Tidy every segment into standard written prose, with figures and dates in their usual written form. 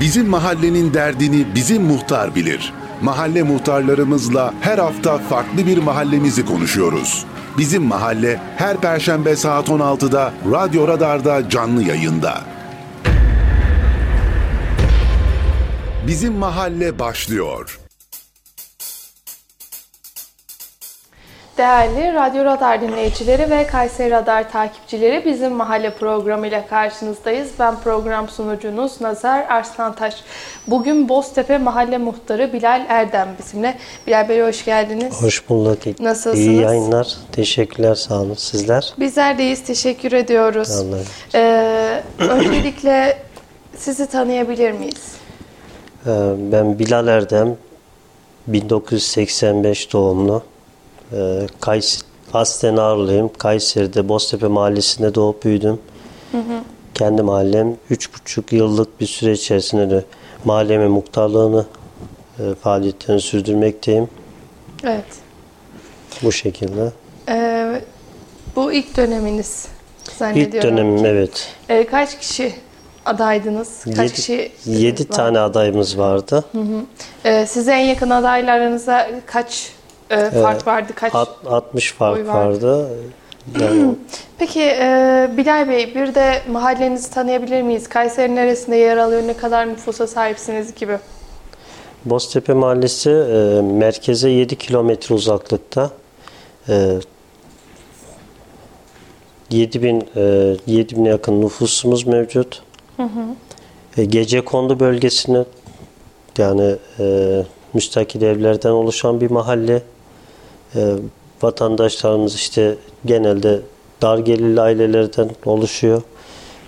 Bizim mahallenin derdini bizim muhtar bilir. Mahalle muhtarlarımızla her hafta farklı bir mahallemizi konuşuyoruz. Bizim mahalle her perşembe saat 16'da Radyo Radar'da canlı yayında. Bizim mahalle başlıyor. Değerli Radyo Radar dinleyicileri ve Kayseri Radar takipçileri, Bizim Mahalle programıyla karşınızdayız. Ben program sunucunuz Nazar Arslan Taş. Bugün Boztepe Mahalle Muhtarı Bilal Erdem bizimle. Bilal Bey, hoş geldiniz. Hoş bulduk. Nasılsınız? İyi yayınlar. Teşekkürler, sağ olun. Sizler? Bizler deyiz. Teşekkür ediyoruz. Allah'ım. Öncelikle sizi tanıyabilir miyiz? Ben Bilal Erdem, 1985 doğumlu. Aslen Ağrılıyım. Kayseri'de Boztepe Mahallesi'nde doğup büyüdüm. Hı hı. Kendi mahallem. 3,5 yıllık bir süre içerisinde de mahalleme muhtarlığını faaliyetlerini sürdürmekteyim. Evet. Bu şekilde. Bu ilk döneminiz zannediyorum. İlk dönemim, evet. Kaç kişi adaydınız? Yedi tane adayımız vardı. Hı hı. Size en yakın adaylarınıza kaç fark vardı? Kaç? 60 fark vardı. Yani. Peki Bilal Bey, bir de mahallenizi tanıyabilir miyiz? Kayseri neresinde yer alıyor? Ne kadar nüfusa sahipsiniz gibi? Boztepe Mahallesi merkeze 7 kilometre uzaklıkta. 7000'e yakın nüfusumuz mevcut. Hı hı. Gecekondu bölgesine, yani müstakil evlerden oluşan bir mahalle. Vatandaşlarımız işte genelde dar gelirli ailelerden oluşuyor.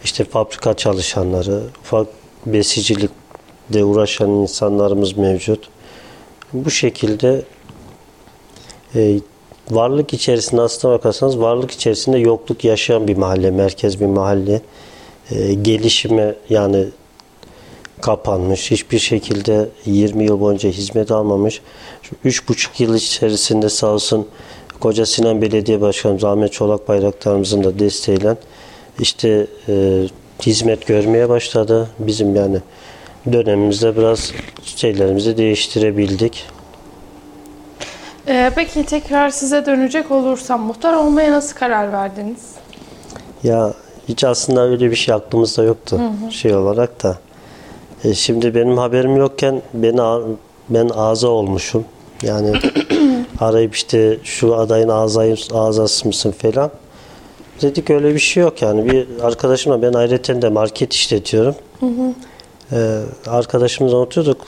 İşte fabrika çalışanları, ufak besicilikle uğraşan insanlarımız mevcut. Bu şekilde varlık içerisinde, aslına bakarsanız varlık içerisinde yokluk yaşayan bir mahalle, merkez bir mahalle. Gelişime yani kapanmış, hiçbir şekilde 20 yıl boyunca hizmet almamış. 3,5 yıl içerisinde sağ olsun Kocasinan Belediye Başkanımız Ahmet Çolak Bayraktarımızın da desteğiyle işte hizmet görmeye başladı. Bizim yani dönemimizde biraz şeylerimizi değiştirebildik. Peki tekrar size dönecek olursam, muhtar olmaya nasıl karar verdiniz? Ya hiç aslında öyle bir şey aklımızda yoktu, hı hı, şey olarak da. Şimdi benim haberim yokken ben ağza olmuşum. Yani arayıp işte şu adayın ağzası mısın falan. Dedik öyle bir şey yok yani. Bir arkadaşımla, ben ayrıca de market işletiyorum. Hı hı. Arkadaşımızla oturduk.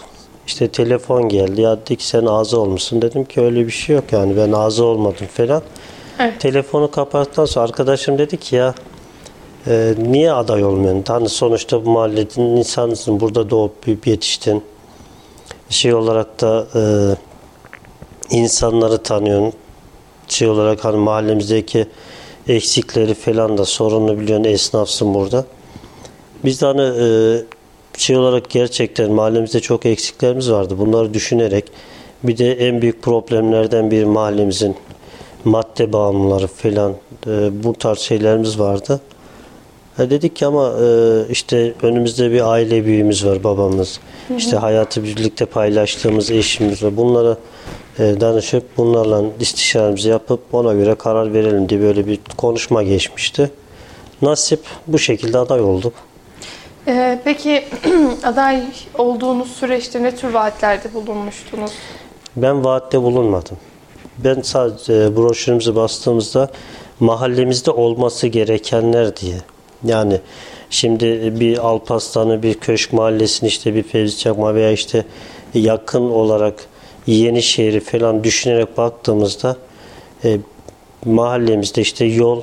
İşte telefon geldi. Ya dedik sen ağza olmuşsun. Dedim ki öyle bir şey yok yani. Ben ağza olmadım falan. Evet. Telefonu kapattıktan sonra arkadaşım dedi ki ya niye aday olmuyorsun? Hani sonuçta bu mahallenin insanısın. Burada doğup büyüyüp yetiştin. Şey olarak da insanları tanıyorsun. Şey olarak hani mahallemizdeki eksikleri falan da, sorununu biliyorsun. Esnafsın burada. Biz de hani şey olarak gerçekten mahallemizde çok eksiklerimiz vardı. Bunları düşünerek, bir de en büyük problemlerden biri mahallemizin madde bağımlıları falan, bu tarz şeylerimiz vardı. Dedik ki ama işte önümüzde bir aile büyüğümüz var, babamız. Hı hı. İşte hayatı birlikte paylaştığımız eşimiz var. Bunlara danışıp bunlarla istişaremizi yapıp ona göre karar verelim diye böyle bir konuşma geçmişti. Nasip bu şekilde aday olduk. Peki aday olduğunuz süreçte ne tür vaatlerde bulunmuştunuz? Ben vaatte bulunmadım. Ben sadece broşürümüzü bastığımızda mahallemizde olması gerekenler diye. Yani şimdi bir Alparslan'ı, bir Köşk Mahallesi'ni, işte bir Fevzi Çakmak veya işte yakın olarak Yenişehir'i falan düşünerek baktığımızda mahallemizde işte yol,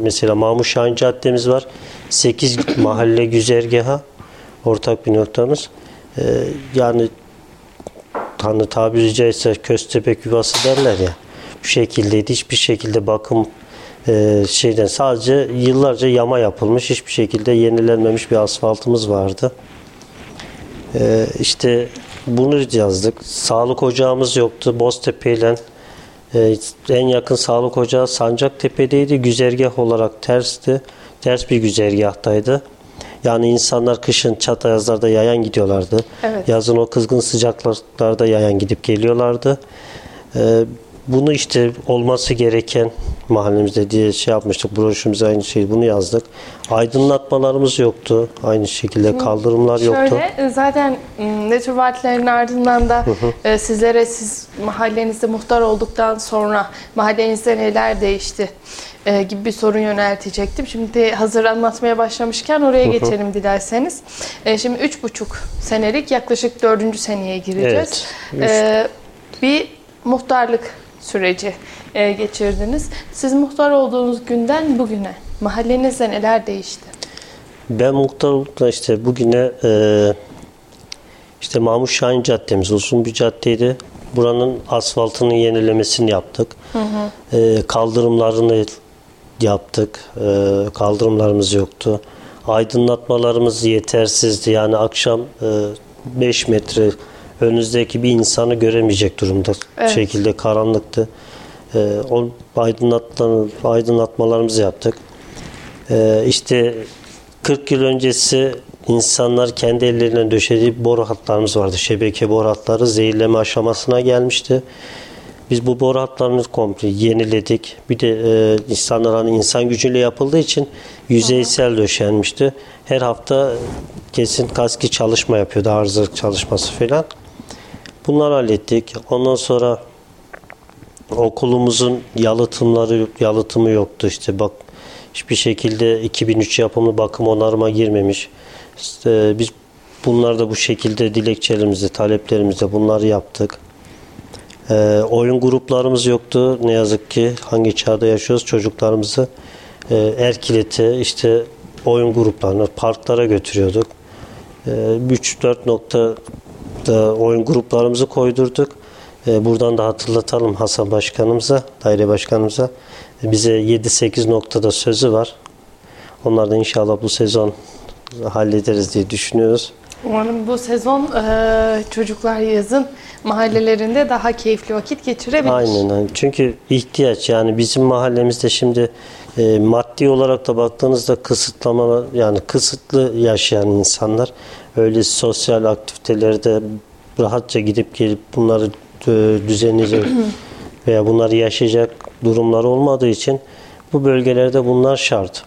mesela Mahmut Şahin Caddemiz var. 8 mahalle güzergahı ortak bir noktamız. Yani hani tabiri caizse köstebek yuvası derler ya. Bu şekildeydi. Hiçbir şekilde bakım sadece yıllarca yama yapılmış, hiçbir şekilde yenilenmemiş bir asfaltımız vardı. İşte bunu yazdık. Sağlık ocağımız yoktu. Boztepe ile en yakın sağlık ocağı Sancaktepe'deydi. Güzergah olarak tersti. Ters bir güzergahtaydı. Yani insanlar kışın çat ayazlarda yayan gidiyorlardı. Evet. Yazın o kızgın sıcaklıklarda yayan gidip geliyorlardı. Bunu işte olması gereken mahallemizde diye şey yapmıştık. Broşümüze aynı şeyi bunu yazdık. Aydınlatmalarımız yoktu. Aynı şekilde kaldırımlar yoktu. Şöyle zaten ne tür vaatlerin ardından da sizlere siz mahallenizde muhtar olduktan sonra mahallenizde neler değişti gibi bir sorun yöneltecektim. Şimdi hazır anlatmaya başlamışken oraya geçelim dilerseniz. Şimdi 3,5 senelik yaklaşık 4. seneye gireceğiz. Evet. Bir muhtarlık süreci geçirdiniz. Siz muhtar olduğunuz günden bugüne mahallenizde neler değişti? Ben muhtarlıkla işte bugüne işte Mahmut Şahin Caddemiz uzun bir caddeydi. Buranın asfaltının yenilemesini yaptık. Kaldırımlarını yaptık. Kaldırımlarımız yoktu. Aydınlatmalarımız yetersizdi. Yani akşam 5 metre önünüzdeki bir insanı göremeyecek durumda. Evet. Şekilde karanlıktı. O aydınlatmalarımızı yaptık. İşte 40 yıl öncesi insanlar kendi ellerinden döşediği boru hatlarımız vardı. Şebeke boru hatları zehirleme aşamasına gelmişti. Biz bu boru hatlarımızı komple yeniledik. Bir de insanlar hani insan gücüyle yapıldığı için yüzeysel döşenmişti. Her hafta kesin KASKİ çalışma yapıyordu. Arızalık çalışması falan. Bunları hallettik. Ondan sonra okulumuzun yalıtımı yoktu. İşte bak hiçbir şekilde 2003 yapımlı bakım onarıma girmemiş. İşte biz bunlar da bu şekilde dilekçelerimizi, taleplerimizi bunları yaptık. Oyun gruplarımız yoktu. Ne yazık ki hangi çağda yaşıyoruz çocuklarımızı Erkilet'e işte oyun gruplarına, parklara götürüyorduk. 3-4 noktada oyun gruplarımızı koydurduk. Buradan da hatırlatalım Hasan Başkanımıza, daire başkanımıza. Bize 7-8 noktada sözü var. Onları da inşallah bu sezon hallederiz diye düşünüyoruz. Umarım bu sezon çocuklar yazın mahallelerinde daha keyifli vakit geçirebilir. Aynen. Çünkü ihtiyaç yani bizim mahallemizde şimdi maddi olarak da baktığınızda kısıtlama yani kısıtlı yaşayan insanlar öyle sosyal aktivitelerde rahatça gidip gelip bunları düzenleyecek veya bunları yaşayacak durumlar olmadığı için bu bölgelerde bunlar şart.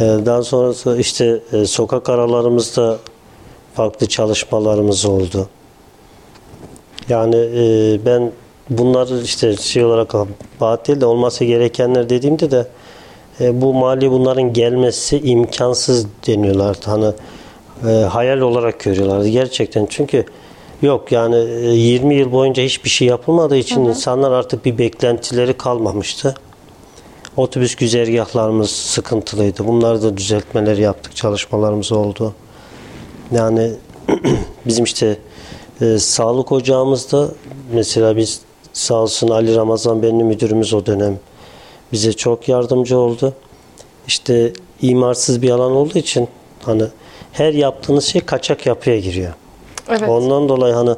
Daha sonrası işte sokak aralarımızda farklı çalışmalarımız oldu. Yani ben bunları işte şey olarak vaat değil de olması gerekenler dediğimde de bu mali bunların gelmesi imkansız deniyorlardı. Hani hayal olarak görüyorlardı gerçekten. Çünkü yok yani 20 yıl boyunca hiçbir şey yapılmadığı için insanlar artık bir beklentileri kalmamıştı. Otobüs güzergahlarımız sıkıntılıydı. Bunları da düzeltmeleri yaptık. Çalışmalarımız oldu. Yani bizim işte sağlık ocağımızda mesela biz sağ olsun Ali Ramazan Benli müdürümüz o dönem bize çok yardımcı oldu. İşte imarsız bir alan olduğu için hani her yaptığınız şey kaçak yapıya giriyor. Evet. Ondan dolayı hani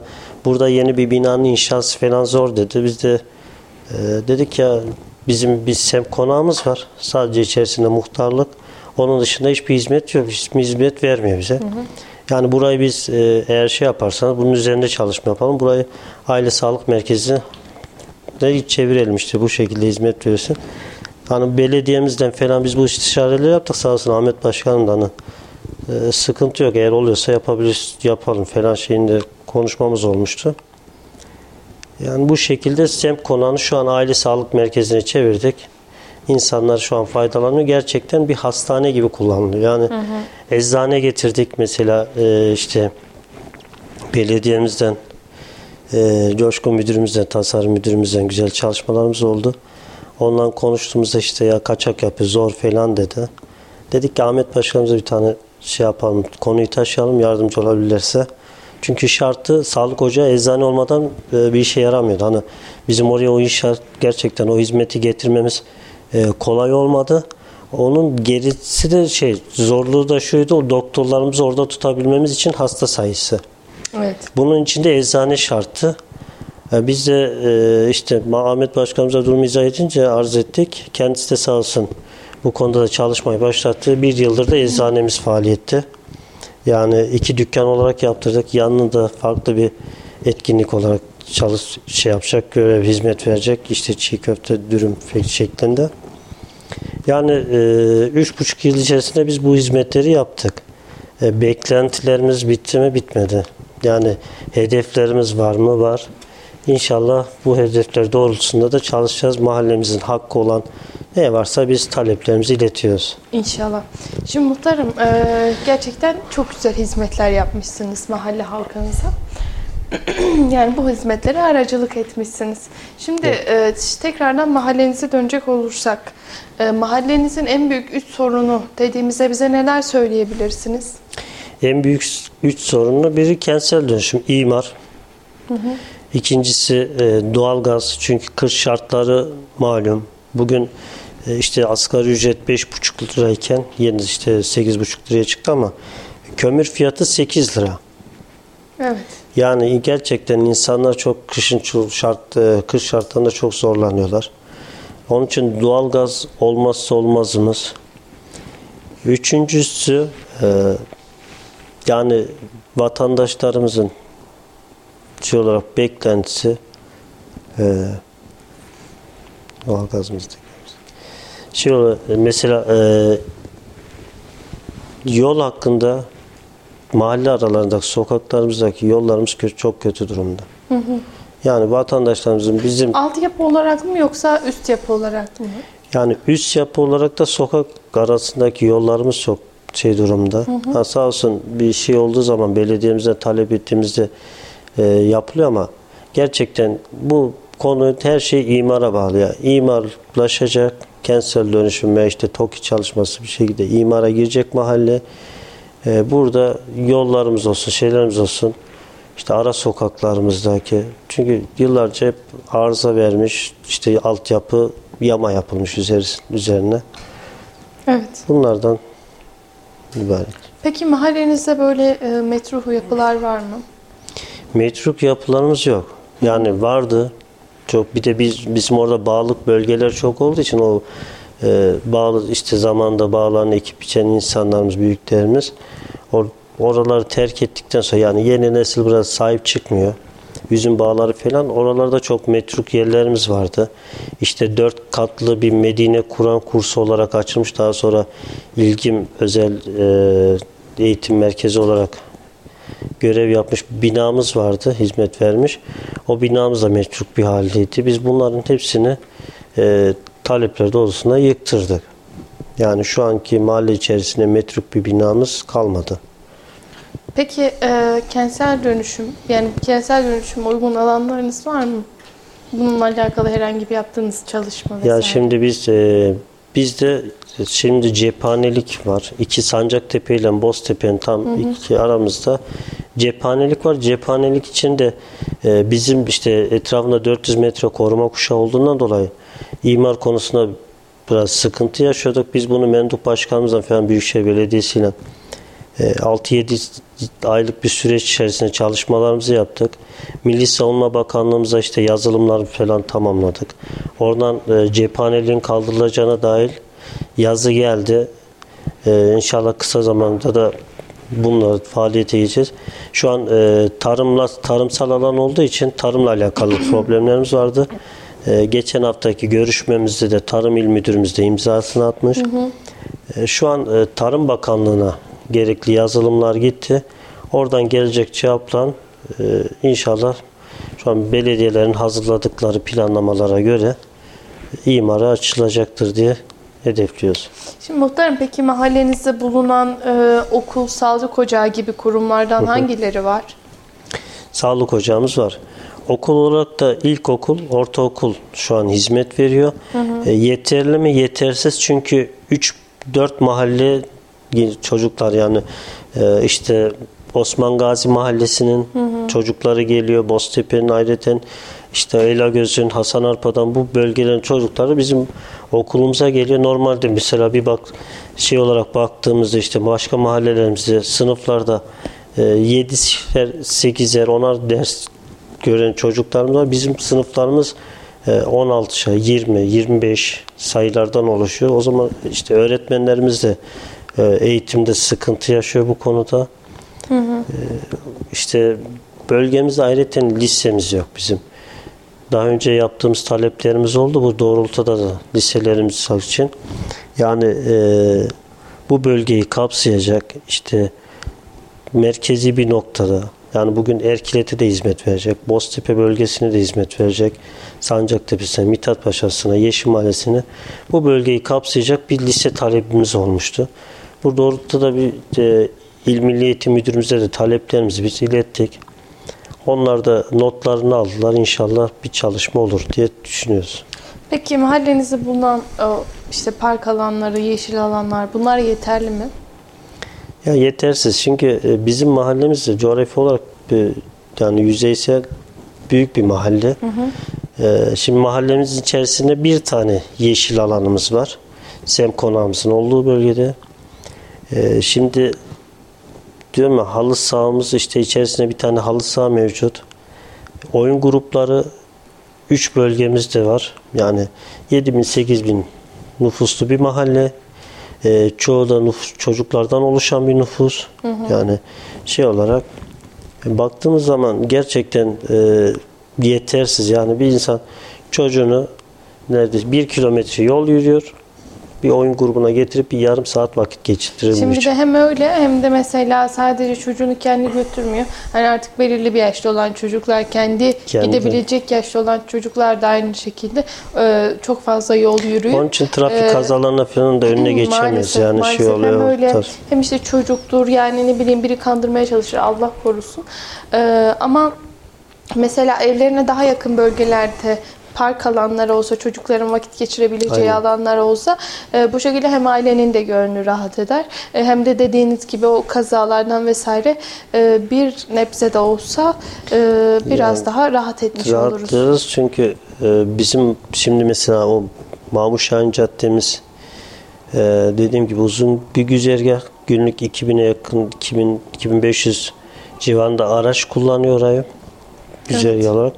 burada yeni bir binanın inşası falan zor dedi. Biz de dedik ya bizim bir sem konağımız var. Sadece içerisinde muhtarlık. Onun dışında hiçbir hizmet yok. Hiçbir hizmet vermiyor bize. Yani burayı biz eğer şey yaparsanız bunun üzerinde çalışma yapalım. Burayı aile sağlık merkezine çevirelim işte bu şekilde hizmet verirsin. Hani belediyemizden falan biz bu istişareleri yaptık sağ olsun Ahmet Başkanım da hani, sıkıntı yok. Eğer oluyorsa yapabiliriz yapalım falan şeyinde konuşmamız olmuştu. Yani bu şekilde semt konağını şu an aile sağlık merkezine çevirdik. İnsanlar şu an faydalanıyor. Gerçekten bir hastane gibi kullanılıyor. Yani eczane getirdik mesela işte belediyemizden, Coşkun müdürümüzden, tasarım müdürümüzden güzel çalışmalarımız oldu. Ondan konuştuğumuzda işte ya kaçak yapıyor zor falan dedi. Dedik ki Ahmet Başkanımıza bir tane şey yapalım, konuyu taşıyalım yardımcı olabilirlerse. Çünkü şartı sağlık ocağı eczane olmadan bir işe yaramıyordu. Hani bizim oraya o iş gerçekten o hizmeti getirmemiz kolay olmadı. Onun gerisi de zorluğu da şuydu. O doktorlarımızı orada tutabilmemiz için hasta sayısı. Evet. Bunun için de eczane şarttı. Biz de işte Ahmet Başkanımıza durumu izah edince arz ettik. Kendisi de sağ olsun bu konuda da çalışmayı başlattı. Bir yıldır da eczanemiz faaliyette. Yani 2 dükkan olarak yaptırdık. Yanında farklı bir etkinlik olarak yapacak, görev, hizmet verecek. İşte çiğ köfte, dürüm şeklinde. Yani 3,5 yıl içerisinde biz bu hizmetleri yaptık. Beklentilerimiz bitti mi? Bitmedi. Yani hedeflerimiz var mı? Var. İnşallah bu hedefler doğrultusunda da çalışacağız. Mahallemizin hakkı olan ne varsa biz taleplerimizi iletiyoruz. İnşallah. Şimdi muhtarım, gerçekten çok güzel hizmetler yapmışsınız mahalle halkınıza. Yani bu hizmetlere aracılık etmişsiniz. Şimdi tekrardan mahallenize dönecek olursak, mahallenizin en büyük 3 sorunu dediğimizde bize neler söyleyebilirsiniz? En büyük 3 sorunu, biri kentsel dönüşüm, imar. Hı hı. İkincisi doğalgaz. Çünkü kış şartları malum. Bugün işte asgari ücret 5,5 lirayken yeni işte 8,5 liraya çıktı ama kömür fiyatı 8 lira. Evet. Yani gerçekten insanlar çok kış şartlarında çok zorlanıyorlar. Onun için doğalgaz olmazsa olmazımız. Üçüncüsü yani vatandaşlarımızın şey olarak beklentisi doğalgazımızdaki şey olarak, mesela yol hakkında mahalle aralarındaki sokaklarımızdaki yollarımız çok kötü durumda. Hı hı. Yani vatandaşlarımızın bizim... Altyapı olarak mı yoksa üst yapı olarak mı? Yani üst yapı olarak da sokak arasındaki yollarımız çok durumda. Hı hı. Ha, sağ olsun bir şey olduğu zaman belediyemizden talep ettiğimizde yapılıyor ama gerçekten bu konu her şey imara bağlı. Yani imarlaşacak, kentsel dönüşüm ve işte TOKİ çalışması bir şekilde imara girecek mahalle. Burada yollarımız olsun, şeylerimiz olsun, işte ara sokaklarımızdaki, çünkü yıllarca hep arıza vermiş, işte altyapı yama yapılmış üzerine. Evet. Bunlardan ibaret. Peki mahallenizde böyle metruhu yapılar var mı? Metruk yapılarımız yok. Yani vardı. Çok, bir de bizim orada bağlık bölgeler çok olduğu için o bağlı işte zamanda bağlanan ekip içen insanlarımız, büyüklerimiz oraları terk ettikten sonra yani yeni nesil biraz sahip çıkmıyor. Üzüm bağları falan, oralarda çok metruk yerlerimiz vardı. İşte 4 katlı bir Medine Kur'an kursu olarak açılmış. Daha sonra ilgim özel eğitim merkezi olarak görev yapmış binamız vardı, hizmet vermiş. O binamız da metruk bir haldeydi. Biz bunların hepsini talepler doğrultusunda yıktırdık. Yani şu anki mahalle içerisinde metruk bir binamız kalmadı. Peki kentsel dönüşüm, yani kentsel dönüşüm uygun alanlarınız var mı? Bununla alakalı herhangi bir yaptığınız çalışma vesaire? Ya şimdi bizde şimdi cephanelik var. İki Sancaktepe ile Boztepe'nin tam hı hı. iki aramızda cephanelik var. Cephanelik içinde bizim işte etrafında 400 metre koruma kuşağı olduğundan dolayı imar konusunda biraz sıkıntı yaşıyorduk. Biz bunu Memduh Başkanımızla falan Büyükşehir Belediyesi'yle 6-7 aylık bir süreç içerisinde çalışmalarımızı yaptık. Milli Savunma Bakanlığımıza işte yazılımlar falan tamamladık. Oradan cephaneliğin kaldırılacağına dair yazı geldi. İnşallah kısa zamanda da bununla faaliyete geçeceğiz. Şu an tarımsal alan olduğu için tarımla alakalı problemlerimiz vardı. Geçen haftaki görüşmemizde de Tarım İl Müdürümüz de imzasını atmış. Hı hı. Şu an Tarım Bakanlığı'na gerekli yazılımlar gitti. Oradan gelecek cevapla inşallah şu an belediyelerin hazırladıkları planlamalara göre imara açılacaktır diye hedefliyoruz. Şimdi muhtarım, peki mahallenizde bulunan okul, sağlık ocağı gibi kurumlardan hangileri var? Sağlık ocağımız var. Okul olarak da ilkokul, ortaokul şu an hizmet veriyor. Hı hı. Yeterli mi? Yetersiz. Çünkü 3-4 mahalle çocuklar, yani işte Osman Gazi Mahallesi'nin hı hı. çocukları geliyor. Boztepe'nin, ayrıca işte Ela Gözün, Hasan Arpa'dan, bu bölgelerin çocukları bizim okulumuza geliyor. Normalde mesela bir bak şey olarak baktığımızda işte başka mahallelerimizde sınıflarda 7'er, 8'er, 10'ar ders gören çocuklarımız var. Bizim sınıflarımız 16'şa, 20, 25 sayılardan oluşuyor. O zaman işte öğretmenlerimiz de eğitimde sıkıntı yaşıyor bu konuda. Hı hı. İşte bölgemizde ayrıca lisemiz yok bizim. Daha önce yaptığımız taleplerimiz oldu. Bu doğrultuda da liselerimiz için. Yani bu bölgeyi kapsayacak işte merkezi bir noktada. Yani bugün Erkilet'e de hizmet verecek. Boztepe bölgesine de hizmet verecek. Sancaktepe'sine, Mithat Paşa'sına, Yeşil Mahallesi'ne. Bu bölgeyi kapsayacak bir lise talebimiz olmuştu. Bu doğrultuda da bir İl Milli Eğitim Müdürümüze de taleplerimizi biz ilettik. Onlar da notlarını aldılar. İnşallah bir çalışma olur diye düşünüyoruz. Peki mahallenizde bulunan işte park alanları, yeşil alanlar bunlar yeterli mi? Ya yetersiz. Çünkü bizim mahallemiz de coğrafi olarak yani yüzeysel büyük bir mahalle. Hı hı. Şimdi mahallemizin içerisinde bir tane yeşil alanımız var. Sem konağımızın olduğu bölgede. Şimdi diyorum ya, halı sahamız işte içerisinde bir tane halı saha mevcut. Oyun grupları 3 bölgemizde var. Yani 7.000-8.000 nüfuslu bir mahalle. Çoğu da çocuklardan oluşan bir nüfus. Hı hı. Yani şey olarak baktığımız zaman gerçekten yetersiz. Yani bir insan çocuğunu neredeyse 1 kilometre yol yürüyor. Bir oyun grubuna getirip bir yarım saat vakit geçirtirilmiş. Şimdi de hem öyle hem de mesela sadece çocuğunu kendi götürmüyor. Hani artık belirli bir yaşta olan çocuklar kendi gidebilecek yaşta olan çocuklar da aynı şekilde çok fazla yol yürüyor. Onun için trafik kazalarına falan da önüne geçemiyoruz. Maalesef, yani maalesef şey oluyor. Hem öyle, hem işte çocuktur yani ne bileyim biri kandırmaya çalışır Allah korusun. Ama mesela evlerine daha yakın bölgelerde park alanları olsa, çocukların vakit geçirebileceği alanlar olsa bu şekilde hem ailenin de gönlü rahat eder. Hem de dediğiniz gibi o kazalardan vesaire bir nebze de olsa biraz yani, daha rahat etmiş oluruz. Rahatlarız çünkü bizim şimdi mesela o Mahmut Şahin Caddemiz dediğim gibi uzun bir güzergah. Günlük 2000'e yakın, 2000-2500 civarında araç kullanıyor orayı güzergah olarak.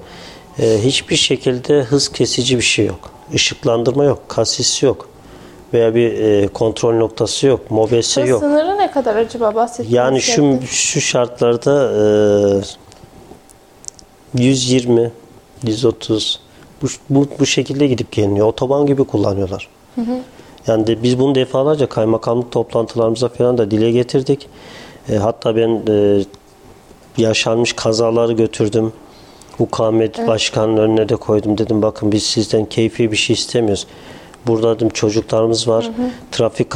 Hiçbir şekilde hız kesici bir şey yok. Işıklandırma yok, kasis yok. Veya bir kontrol noktası yok, mobese yok. Sınırı ne kadar acaba bahsettiğiniz? Yani şu şartlarda 120, 130 bu şekilde gidip geliniyor. Otoban gibi kullanıyorlar. Hı hı. Yani de biz bunu defalarca kaymakamlık toplantılarımıza falan da dile getirdik. Hatta ben yaşanmış kazaları götürdüm. Hukamet evet. Başkanının önüne de koydum. Dedim bakın biz sizden keyfi bir şey istemiyoruz. Burada dedim çocuklarımız var. Hı hı. Trafik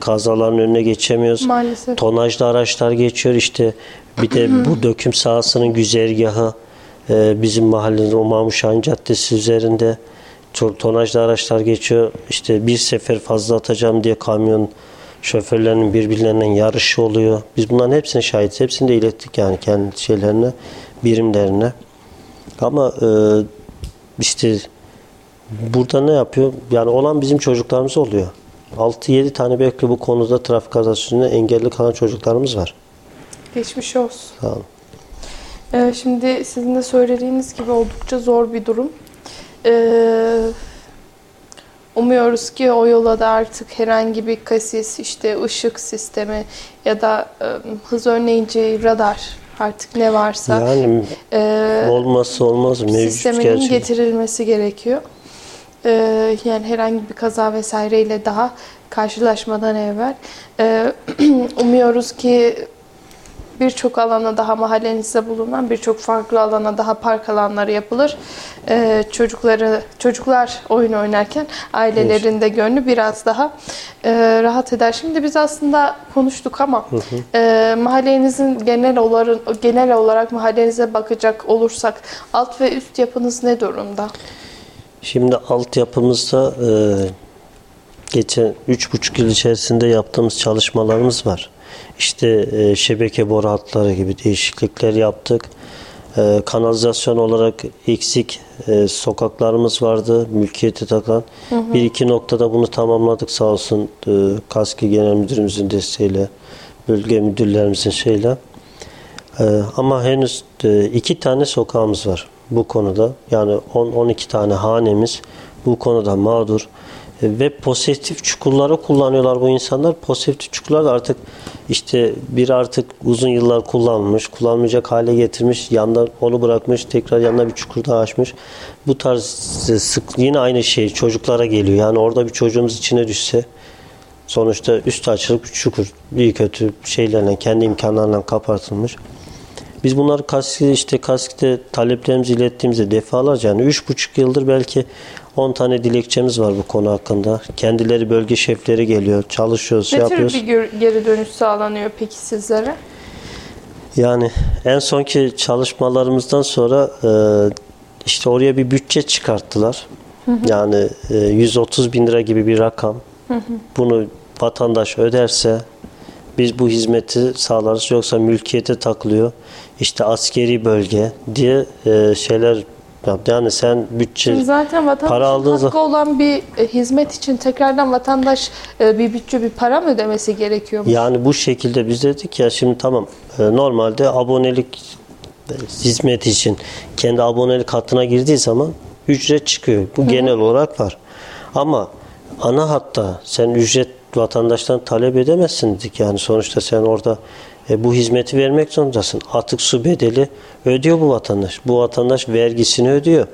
kazaların önüne geçemiyoruz. Maalesef. Tonajlı araçlar geçiyor işte. Bir de bu döküm sahasının güzergahı bizim mahallenin o Mamuşan Caddesi üzerinde çok tonajlı araçlar geçiyor. İşte bir sefer fazla atacağım diye kamyon şoförlerinin birbirlerinden yarışı oluyor. Biz bunların hepsine şahidiz. Hepsini de ilettik yani kendi şeylerine, birimlerine. Ama işte burada ne yapıyor? Yani olan bizim çocuklarımız oluyor. 6-7 tane belki bu konuda trafik kazasında engelli kalan çocuklarımız var. Geçmiş olsun. Sağ olun. Şimdi sizin de söylediğiniz gibi oldukça zor bir durum. Umuyoruz ki o yola da artık herhangi bir kasis, işte ışık sistemi ya da hız önleyici radar artık ne varsa yani, olmazsa olmaz mevcut sistemin gerçekten getirilmesi gerekiyor. Yani herhangi bir kaza vesaireyle daha karşılaşmadan evvel umuyoruz ki birçok alana daha mahallenizde bulunan birçok farklı alana daha park alanları yapılır. Çocuklar oyun oynarken ailelerin de gönlü biraz daha rahat eder. Şimdi biz aslında konuştuk ama hı hı. Mahallenizin genel olarak mahallenize bakacak olursak alt ve üst yapınız ne durumda? Şimdi alt yapımızda geçen 3,5 yıl içerisinde yaptığımız çalışmalarımız var. İşte şebeke boru hatları gibi değişiklikler yaptık. Kanalizasyon olarak eksik sokaklarımız vardı. Mülkiyete takılan. Hı hı. Bir iki noktada bunu tamamladık sağ olsun. KASKİ Genel Müdürümüzün desteğiyle, bölge müdürlerimizin şeyle. Ama henüz 2 tane sokağımız var bu konuda. Yani 10-12 tane hanemiz bu konuda mağdur. ve pozitif çukurları kullanıyorlar bu insanlar. Pozitif çukurlar da artık işte biri artık uzun yıllar kullanmış, kullanmayacak hale getirmiş, yandan onu bırakmış, tekrar yanına bir çukur daha açmış. Bu tarz yine aynı şey çocuklara geliyor. Yani orada bir çocuğumuz içine düşse sonuçta üstü açılıp çukur, iyi kötü şeylerle, kendi imkanlarla kapartılmış. Biz bunları KASKİ'de taleplerimizi ilettiğimizde defalarca, yani 3,5 yıldır belki 10 tane dilekçemiz var bu konu hakkında. Kendileri bölge şefleri geliyor, çalışıyoruz, yapıyoruz. Ne tür bir geri dönüş sağlanıyor peki sizlere? Yani en sonki çalışmalarımızdan sonra işte oraya bir bütçe çıkarttılar. Hı hı. Yani 130 bin lira gibi bir rakam. Hı hı. Bunu vatandaş öderse biz bu hizmeti sağlarız, yoksa mülkiyete takılıyor. İşte askeri bölge diye şeyler. Yani sen bütçe, şimdi zaten vatandaşın hakkı olan bir hizmet için tekrardan vatandaş bir bütçe, bir para mı ödemesi gerekiyor mu? Yani bu şekilde biz dedik ya, şimdi tamam normalde abonelik hizmet için kendi abonelik hattına girdiği zaman ücret çıkıyor. Bu genel olarak var. Ama ana hatta sen ücret vatandaştan talep edemezsin dedik. Yani sonuçta sen orada bu hizmeti vermek zorundasın. Atık su bedeli ödüyor bu vatandaş. Bu vatandaş vergisini ödüyor.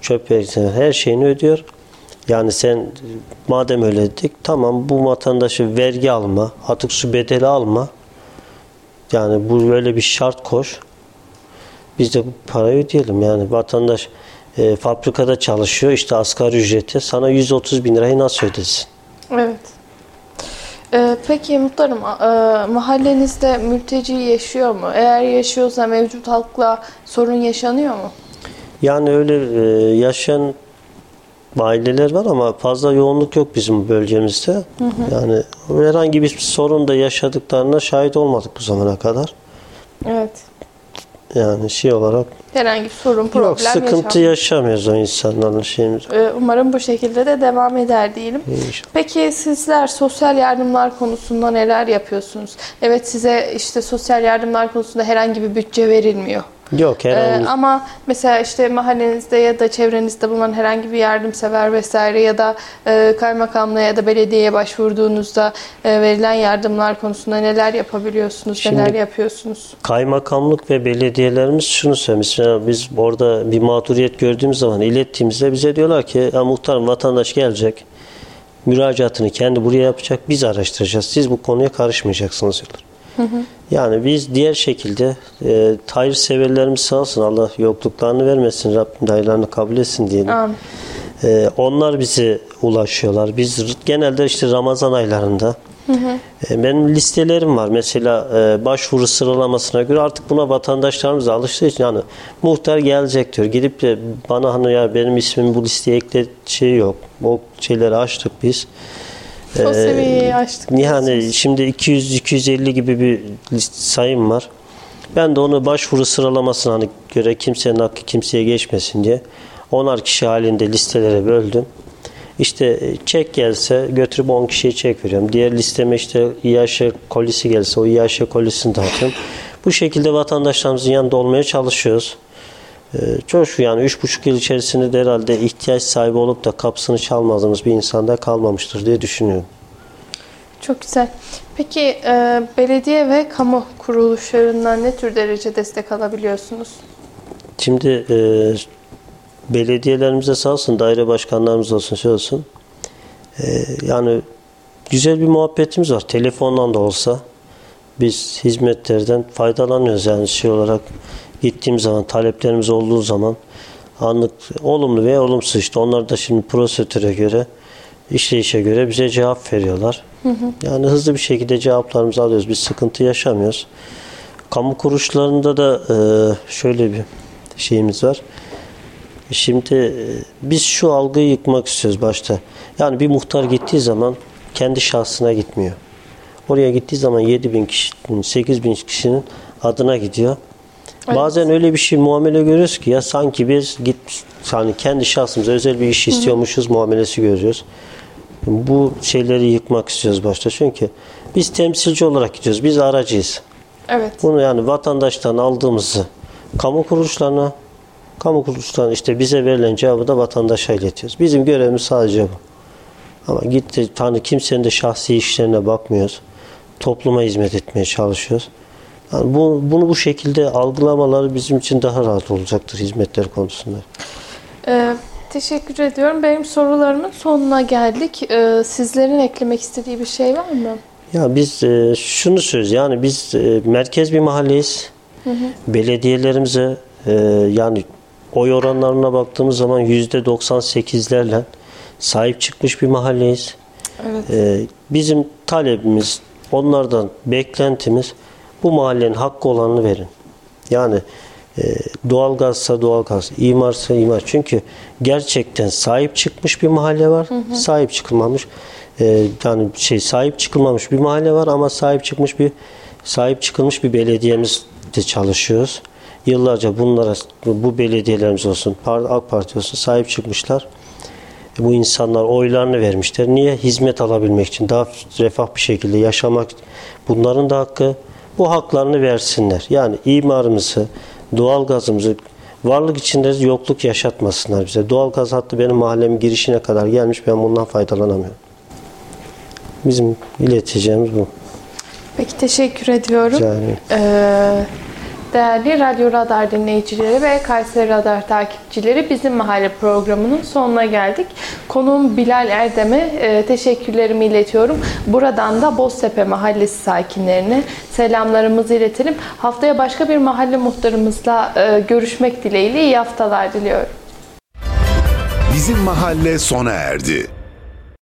Çöp vergisini, her şeyini ödüyor. Yani sen madem öyle dedik, tamam bu vatandaşı vergi alma, atık su bedeli alma. Yani bu böyle bir şart koş. Biz de bu parayı ödeyelim. Yani vatandaş fabrikada çalışıyor, işte asgari ücreti. Sana 130 bin lirayı nasıl ödesin? Evet. Peki muhtarım, mahallenizde mülteci yaşıyor mu? Eğer yaşıyorsa mevcut halkla sorun yaşanıyor mu? Yani öyle yaşayan aileler var ama fazla yoğunluk yok bizim bölgemizde. Hı hı. Yani herhangi bir sorun da yaşadıklarına şahit olmadık bu zamana kadar. Evet. Yani şey olarak herhangi bir sorun, problem yok, sıkıntı yaşamıyoruz o insanların şeyimiz. Umarım bu şekilde de devam eder diyelim. İnşallah. Peki sizler sosyal yardımlar konusunda neler yapıyorsunuz? Evet, size işte sosyal yardımlar konusunda herhangi bir bütçe verilmiyor. Yok herhangi. Ama mesela işte mahallenizde ya da çevrenizde bulunan herhangi bir yardımsever vesaire ya da kaymakamlığa ya da belediyeye başvurduğunuzda verilen yardımlar konusunda neler yapabiliyorsunuz, şimdi neler yapıyorsunuz? Kaymakamlık ve belediyelerimiz şunu söylemiş. Yani biz orada bir mağduriyet gördüğümüz zaman ilettiğimizde bize diyorlar ki muhtarım vatandaş gelecek, müracaatını kendi buraya yapacak, biz araştıracağız, siz bu konuya karışmayacaksınız diyorlar. Hı hı. Yani biz diğer şekilde hayırseverlerimiz sağ olsun, Allah yokluklarını vermesin, Rabbim hayırlarını kabul etsin diyelim. Onlar bize ulaşıyorlar. Biz genelde işte Ramazan aylarında hı hı. Benim listelerim var. Mesela başvuru sıralamasına göre artık buna vatandaşlarımız alıştığı için yani muhtar gelecek diyor. Gidip de bana hani ya benim ismimi bu listeye ekle şey yok. O şeyleri açtık biz. O seviyeyi açtık. Yani şimdi 200-250 gibi bir sayım var. Ben de onu başvuru sıralamasına göre kimsenin hakkı kimseye geçmesin diye 10'ar kişi halinde listelere böldüm. İşte çek gelse götürüp 10 kişiye çek veriyorum. Diğer listeme işte İYŞ kolisi gelse o İYŞ kolisini dağıtıyorum. Bu şekilde vatandaşlarımızın yanında olmaya çalışıyoruz. Çoğu yani 3,5 yıl içerisinde de herhalde ihtiyaç sahibi olup da kapısını çalmadığımız bir insanda kalmamıştır diye düşünüyorum. Çok güzel. Peki belediye ve kamu kuruluşlarından ne tür derece destek alabiliyorsunuz? Şimdi belediyelerimize sağ olsun, daire başkanlarımız olsun, şey olsun. Yani güzel bir muhabbetimiz var. Telefondan da olsa biz hizmetlerden faydalanıyoruz yani şey olarak. Gittiğim zaman, taleplerimiz olduğu zaman anlık olumlu veya olumsuz işte onlar da şimdi prosedüre göre, işleyişe göre bize cevap veriyorlar. Hı hı. Yani hızlı bir şekilde cevaplarımızı alıyoruz. Biz sıkıntı yaşamıyoruz. Kamu kuruluşlarında da şöyle bir şeyimiz var. Şimdi biz şu algıyı yıkmak istiyoruz başta. Yani bir muhtar gittiği zaman kendi şahsına gitmiyor. Oraya gittiği zaman 7.000 kişinin, 8.000 kişinin adına gidiyor. Evet. Bazen öyle bir şey muamele görüyoruz ki ya sanki biz hani kendi şahsımıza özel bir iş istiyormuşuz muamelesi görüyoruz. Bu şeyleri yıkmak istiyoruz başta çünkü biz temsilci olarak gidiyoruz. Biz aracıyız. Evet. Bunu yani vatandaştan aldığımızı kamu kuruluşlarına işte bize verilen cevabı da vatandaşa iletiyoruz. Bizim görevimiz sadece bu. Ama gitti, hani kimsenin de şahsi işlerine bakmıyoruz. Topluma hizmet etmeye çalışıyoruz. Yani bunu bu şekilde algılamaları bizim için daha rahat olacaktır hizmetler konusunda. Teşekkür ediyorum. Benim sorularımın sonuna geldik. Sizlerin eklemek istediği bir şey var mı? Ya biz şunu söz, yani biz merkez bir mahalleyiz. Hı hı. Belediyelerimize yani oy oranlarına baktığımız zaman %98'lerle sahip çıkmış bir mahalleyiz. Evet. Bizim talebimiz, onlardan beklentimiz, bu mahallenin hakkı olanını verin. Yani doğalgazsa doğalgaz, imarsa imar. Çünkü gerçekten sahip çıkmış bir mahalle var, hı hı. Sahip çıkılmamış. Yani sahip çıkılmamış bir mahalle var ama sahip çıkılmış bir belediyemiz de çalışıyoruz. Yıllarca bunlara, bu belediyelerimiz olsun, AK Parti olsun, sahip çıkmışlar. Bu insanlar oylarını vermişler. Niye? Hizmet alabilmek için, daha refah bir şekilde yaşamak, bunların da hakkı. Bu haklarını versinler. Yani imarımızı, doğalgazımızı, varlık içinde yokluk yaşatmasınlar bize. Doğalgaz hattı benim mahallemin girişine kadar gelmiş. Ben bundan faydalanamıyorum. Bizim ileteceğimiz bu. Peki, teşekkür ediyorum. Değerli Radyo Radar dinleyicileri ve Kayseri Radar takipçileri, Bizim Mahalle programının sonuna geldik. Konuğum Bilal Erdem'e teşekkürlerimi iletiyorum. Buradan da Boztepe Mahallesi sakinlerine selamlarımızı iletelim. Haftaya başka bir mahalle muhtarımızla görüşmek dileğiyle iyi haftalar diliyorum. Bizim Mahalle sona erdi.